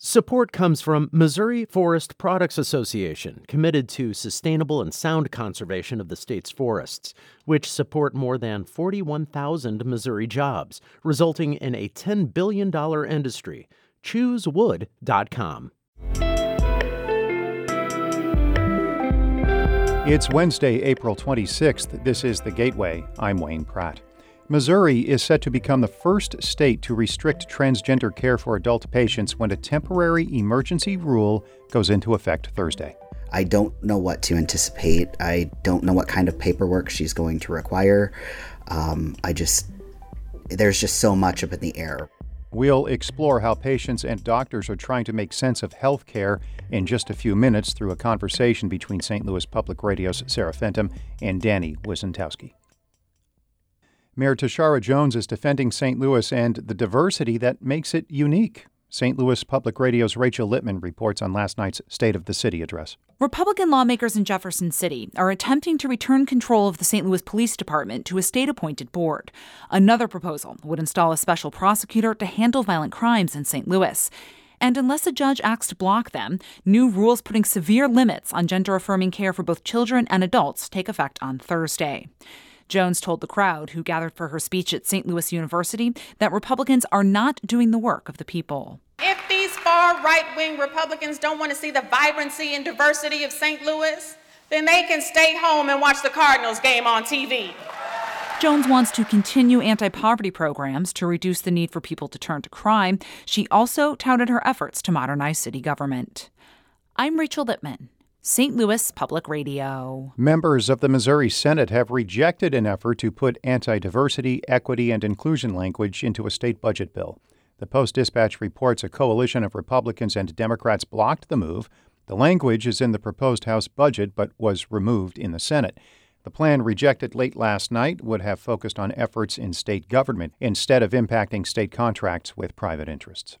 Support comes from Missouri Forest Products Association, committed to sustainable and sound conservation of the state's forests, which support more than 41,000 Missouri jobs, resulting in a $10 billion industry. Choosewood.com. It's Wednesday, April 26th. This is The Gateway. I'm Wayne Pratt. Missouri is set to become the first state to restrict transgender care for adult patients when a temporary emergency rule goes into effect Thursday. I don't know what to anticipate. I don't know what kind of paperwork she's going to require. There's just so much up in the air. We'll explore how patients and doctors are trying to make sense of health care in just a few minutes through a conversation between St. Louis Public Radio's Sarah Fenton and Danny Wicentowski. Mayor Tishaura Jones is defending St. Louis and the diversity that makes it unique. St. Louis Public Radio's Rachel Lippman reports on last night's State of the City address. Republican lawmakers in Jefferson City are attempting to return control of the St. Louis Police Department to a state-appointed board. Another proposal would install a special prosecutor to handle violent crimes in St. Louis. And unless a judge acts to block them, new rules putting severe limits on gender-affirming care for both children and adults take effect on Thursday. Jones told the crowd who gathered for her speech at St. Louis University that Republicans are not doing the work of the people. If these far right-wing Republicans don't want to see the vibrancy and diversity of St. Louis, then they can stay home and watch the Cardinals game on TV. Jones wants to continue anti-poverty programs to reduce the need for people to turn to crime. She also touted her efforts to modernize city government. I'm Rachel Lippman, St. Louis Public Radio. Members of the Missouri Senate have rejected an effort to put anti-diversity, equity, and inclusion language into a state budget bill. The Post-Dispatch reports a coalition of Republicans and Democrats blocked the move. The language is in the proposed House budget but was removed in the Senate. The plan rejected late last night would have focused on efforts in state government instead of impacting state contracts with private interests.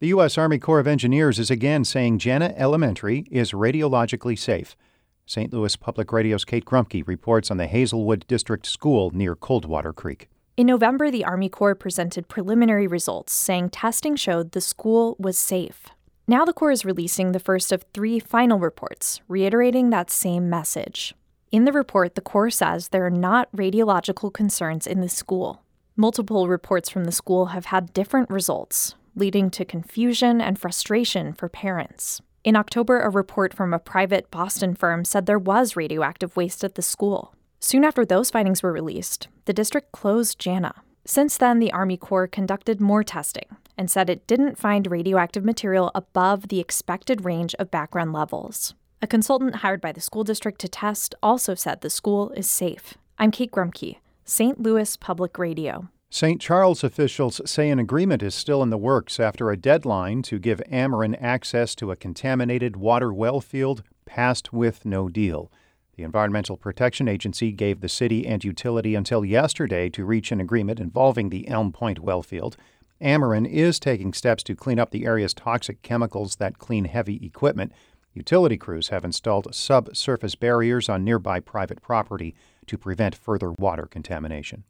The U.S. Army Corps of Engineers is again saying Jana Elementary is radiologically safe. St. Louis Public Radio's Kate Grumke reports on the Hazelwood District School near Coldwater Creek. In November, the Army Corps presented preliminary results saying testing showed the school was safe. Now the Corps is releasing the first of three final reports, reiterating that same message. In the report, the Corps says there are not radiological concerns in the school. Multiple reports from the school have had different results, leading to confusion and frustration for parents. In October, a report from a private Boston firm said there was radioactive waste at the school. Soon after those findings were released, the district closed Jana. Since then, the Army Corps conducted more testing and said it didn't find radioactive material above the expected range of background levels. A consultant hired by the school district to test also said the school is safe. I'm Kate Grumke, St. Louis Public Radio. St. Charles officials say an agreement is still in the works after a deadline to give Ameren access to a contaminated water well field passed with no deal. The Environmental Protection Agency gave the city and utility until yesterday to reach an agreement involving the Elm Point well field. Ameren is taking steps to clean up the area's toxic chemicals that clean heavy equipment. Utility crews have installed subsurface barriers on nearby private property to prevent further water contamination.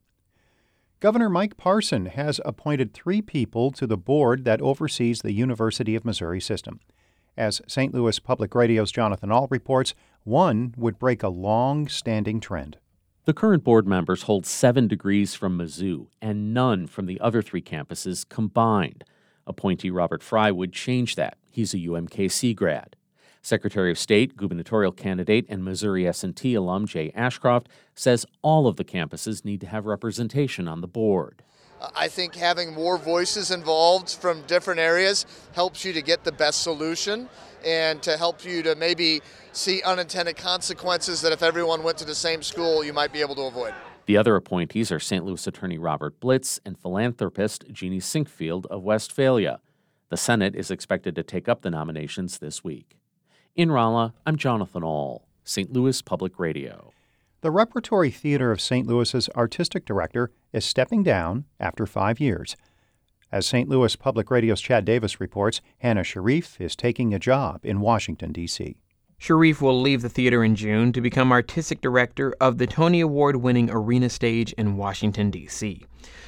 Governor Mike Parson has appointed three people to the board that oversees the University of Missouri system. As St. Louis Public Radio's Jonathan Ahl reports, one would break a long-standing trend. The current board members hold 7 degrees from Mizzou and none from the other three campuses combined. Appointee Robert Fry would change that. He's a UMKC grad. Secretary of State, gubernatorial candidate, and Missouri S&T alum Jay Ashcroft says all of the campuses need to have representation on the board. I think having more voices involved from different areas helps you to get the best solution and to help you to maybe see unintended consequences that if everyone went to the same school, you might be able to avoid. The other appointees are St. Louis attorney Robert Blitz and philanthropist Jeannie Sinkfield of Westphalia. The Senate is expected to take up the nominations this week. In Rolla, I'm Jonathan Ahl, St. Louis Public Radio. The Repertory Theater of St. Louis's artistic director is stepping down after 5 years. As St. Louis Public Radio's Chad Davis reports, Hannah Sharif is taking a job in Washington, D.C. Sharif will leave the theater in June to become artistic director of the Tony Award-winning Arena Stage in Washington, D.C.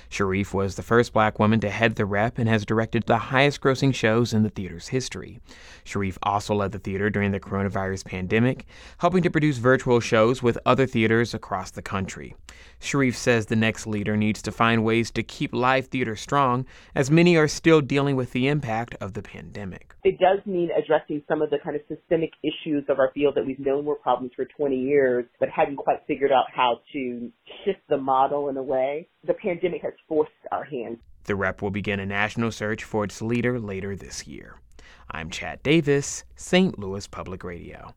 Sharif was the first black woman to head the rep and has directed the highest-grossing shows in the theater's history. Sharif also led the theater during the coronavirus pandemic, helping to produce virtual shows with other theaters across the country. Sharif says the next leader needs to find ways to keep live theater strong, as many are still dealing with the impact of the pandemic. It does mean addressing some of the kind of systemic issues of our field that we've known were problems for 20 years, but hadn't quite figured out how to shift the model in a way. The pandemic has forced our hand. The rep will begin a national search for its leader later this year. I'm Chad Davis, St. Louis Public Radio.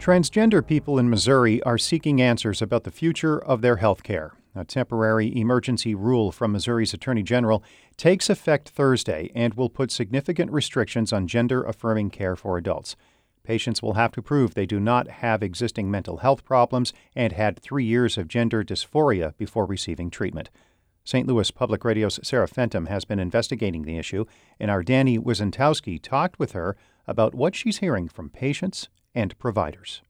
Transgender people in Missouri are seeking answers about the future of their health care. A temporary emergency rule from Missouri's Attorney General takes effect Thursday and will put significant restrictions on gender-affirming care for adults. Patients will have to prove they do not have existing mental health problems and had 3 years of gender dysphoria before receiving treatment. St. Louis Public Radio's Sarah Fenton has been investigating the issue, and our Danny Wicentowski talked with her about what she's hearing from patients and providers.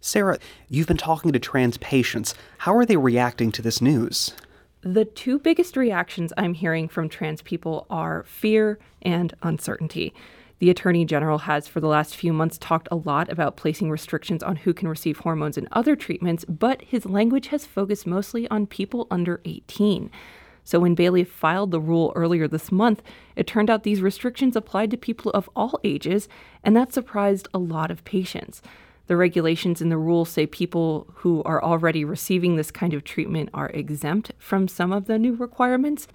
Sarah, you've been talking to trans patients. How are they reacting to this news? The two biggest reactions I'm hearing from trans people are fear and uncertainty. The Attorney General has for the last few months talked a lot about placing restrictions on who can receive hormones and other treatments, but his language has focused mostly on people under 18. So when Bailey filed the rule earlier this month, it turned out these restrictions applied to people of all ages, and that surprised a lot of patients. The regulations in the rule say people who are already receiving this kind of treatment are exempt from some of the new requirements.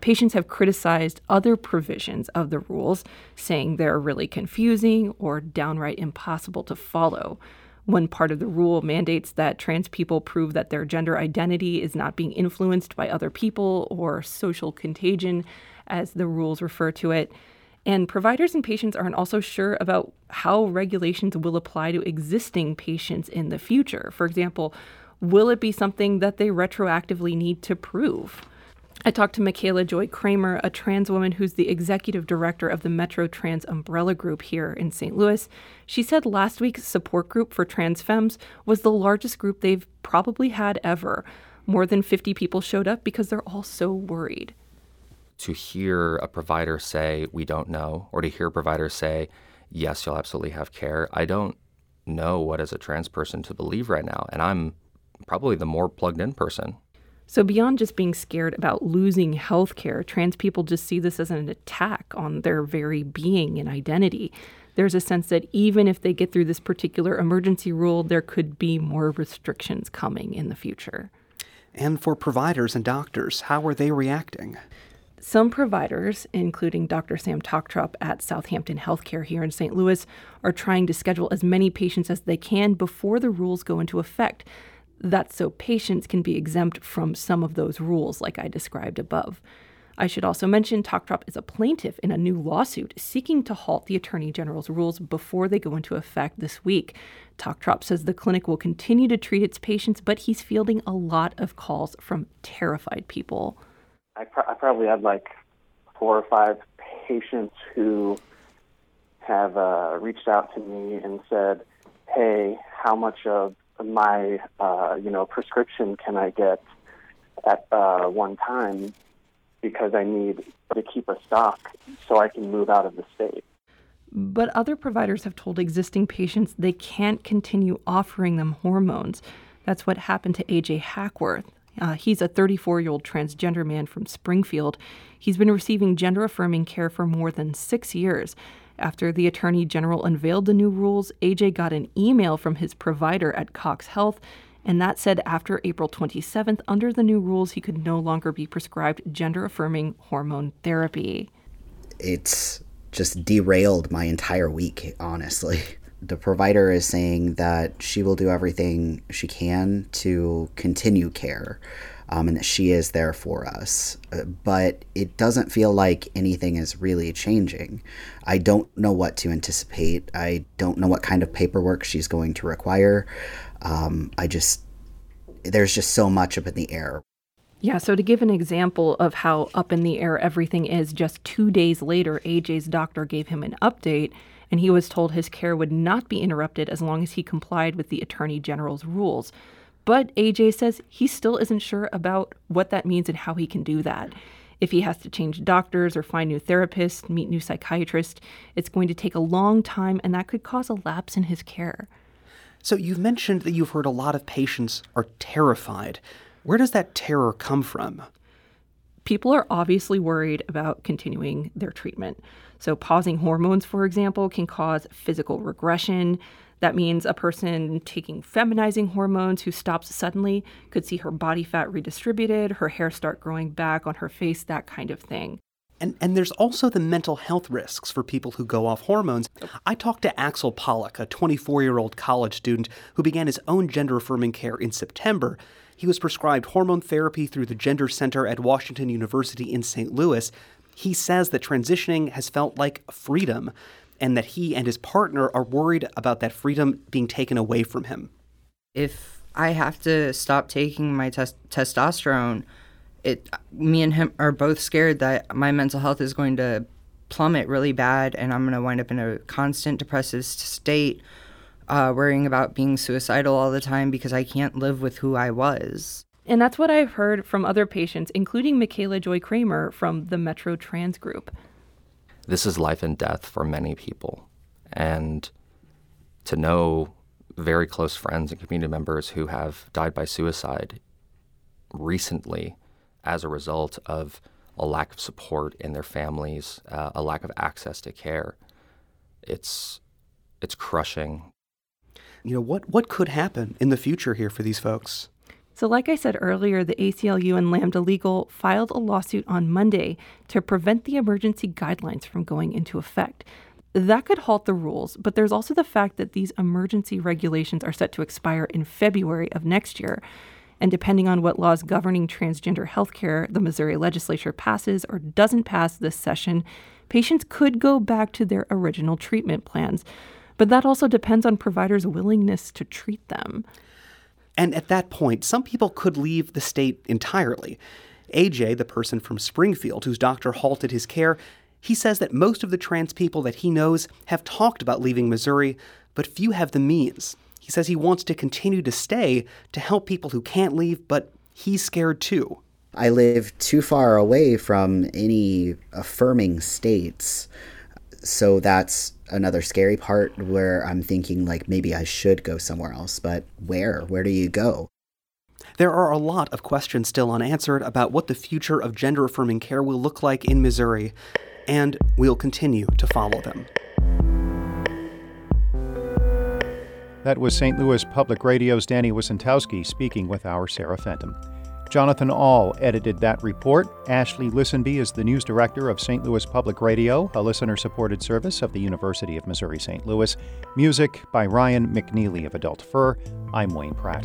Patients have criticized other provisions of the rules, saying they're really confusing or downright impossible to follow. One part of the rule mandates that trans people prove that their gender identity is not being influenced by other people or social contagion, as the rules refer to it. And providers and patients aren't also sure about how regulations will apply to existing patients in the future. For example, will it be something that they retroactively need to prove? I talked to Michaela Joy Kramer, a trans woman who's the executive director of the Metro Trans Umbrella Group here in St. Louis. She said last week's support group for trans femmes was the largest group they've probably had ever. More than 50 people showed up because they're all so worried. To hear a provider say, we don't know, or to hear a provider say, yes, you'll absolutely have care, I don't know what as a trans person to believe right now, and I'm probably the more plugged-in person. So beyond just being scared about losing health care, trans people just see this as an attack on their very being and identity. There's a sense that even if they get through this particular emergency rule, there could be more restrictions coming in the future. And for providers and doctors, how are they reacting? Some providers, including Dr. Sam Tochtrop at Southampton Healthcare here in St. Louis, are trying to schedule as many patients as they can before the rules go into effect. That's so patients can be exempt from some of those rules like I described above. I should also mention Tochtrop is a plaintiff in a new lawsuit seeking to halt the Attorney General's rules before they go into effect this week. Tochtrop says the clinic will continue to treat its patients, but he's fielding a lot of calls from terrified people. I probably had like 4 or 5 patients who have reached out to me and said, hey, how much of my, prescription can I get at one time because I need to keep a stock so I can move out of the state. But other providers have told existing patients they can't continue offering them hormones. That's what happened to AJ Hackworth. He's a 34-year-old transgender man from Springfield. He's been receiving gender-affirming care for more than 6 years. After the Attorney General unveiled the new rules, AJ got an email from his provider at Cox Health, and that said after April 27th, under the new rules, he could no longer be prescribed gender-affirming hormone therapy. It's just derailed my entire week, honestly. The provider is saying that she will do everything she can to continue care, and that she is there for us. But it doesn't feel like anything is really changing. I don't know what to anticipate. I don't know what kind of paperwork she's going to require. There's just so much up in the air. Yeah, so to give an example of how up in the air everything is, just 2 days later, AJ's doctor gave him an update. and he was told his care would not be interrupted as long as he complied with the Attorney General's rules. But AJ says he still isn't sure about what that means and how he can do that. If he has to change doctors or find new therapists, meet new psychiatrists, it's going to take a long time, and that could cause a lapse in his care. So you've mentioned that you've heard a lot of patients are terrified. Where does that terror come from? People are obviously worried about continuing their treatment. So pausing hormones, for example, can cause physical regression. That means a person taking feminizing hormones who stops suddenly could see her body fat redistributed, her hair start growing back on her face, that kind of thing. And there's also the mental health risks for people who go off hormones. I talked to Axel Pollock, a 24-year-old college student who began his own gender-affirming care in September. He was prescribed hormone therapy through the Gender Center at Washington University in St. Louis. He says that transitioning has felt like freedom, and that he and his partner are worried about that freedom being taken away from him. If I have to stop taking my testosterone, me and him are both scared that my mental health is going to plummet really bad, and I'm going to wind up in a constant depressive state, worrying about being suicidal all the time because I can't live with who I was. And that's what I've heard from other patients, including Michaela Joy Kramer from the Metro Trans Group. This is life and death for many people. And to know very close friends and community members who have died by suicide recently as a result of a lack of support in their families, a lack of access to care, it's crushing. You know, what could happen in the future here for these folks? So like I said earlier, the ACLU and Lambda Legal filed a lawsuit on Monday to prevent the emergency guidelines from going into effect. That could halt the rules, but there's also the fact that these emergency regulations are set to expire in February of next year. And depending on what laws governing transgender health care the Missouri legislature passes or doesn't pass this session, patients could go back to their original treatment plans. But that also depends on providers' willingness to treat them. And at that point, some people could leave the state entirely. AJ, the person from Springfield whose doctor halted his care, he says that most of the trans people that he knows have talked about leaving Missouri, but few have the means. He says he wants to continue to stay to help people who can't leave, but he's scared too. I live too far away from any affirming states, so that's another scary part where I'm thinking, like, maybe I should go somewhere else, but where? Where do you go? There are a lot of questions still unanswered about what the future of gender-affirming care will look like in Missouri, and we'll continue to follow them. That was St. Louis Public Radio's Danny Wicentowski speaking with our Sarah Fenton. Jonathan Ahl edited that report. Ashley Lisenby is the news director of St. Louis Public Radio, a listener-supported service of the University of Missouri-St. Louis. Music by Ryan McNeely of Adult Fur. I'm Wayne Pratt.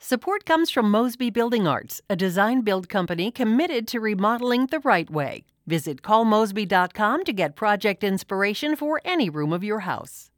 Support comes from Mosby Building Arts, a design-build company committed to remodeling the right way. Visit callmosby.com to get project inspiration for any room of your house.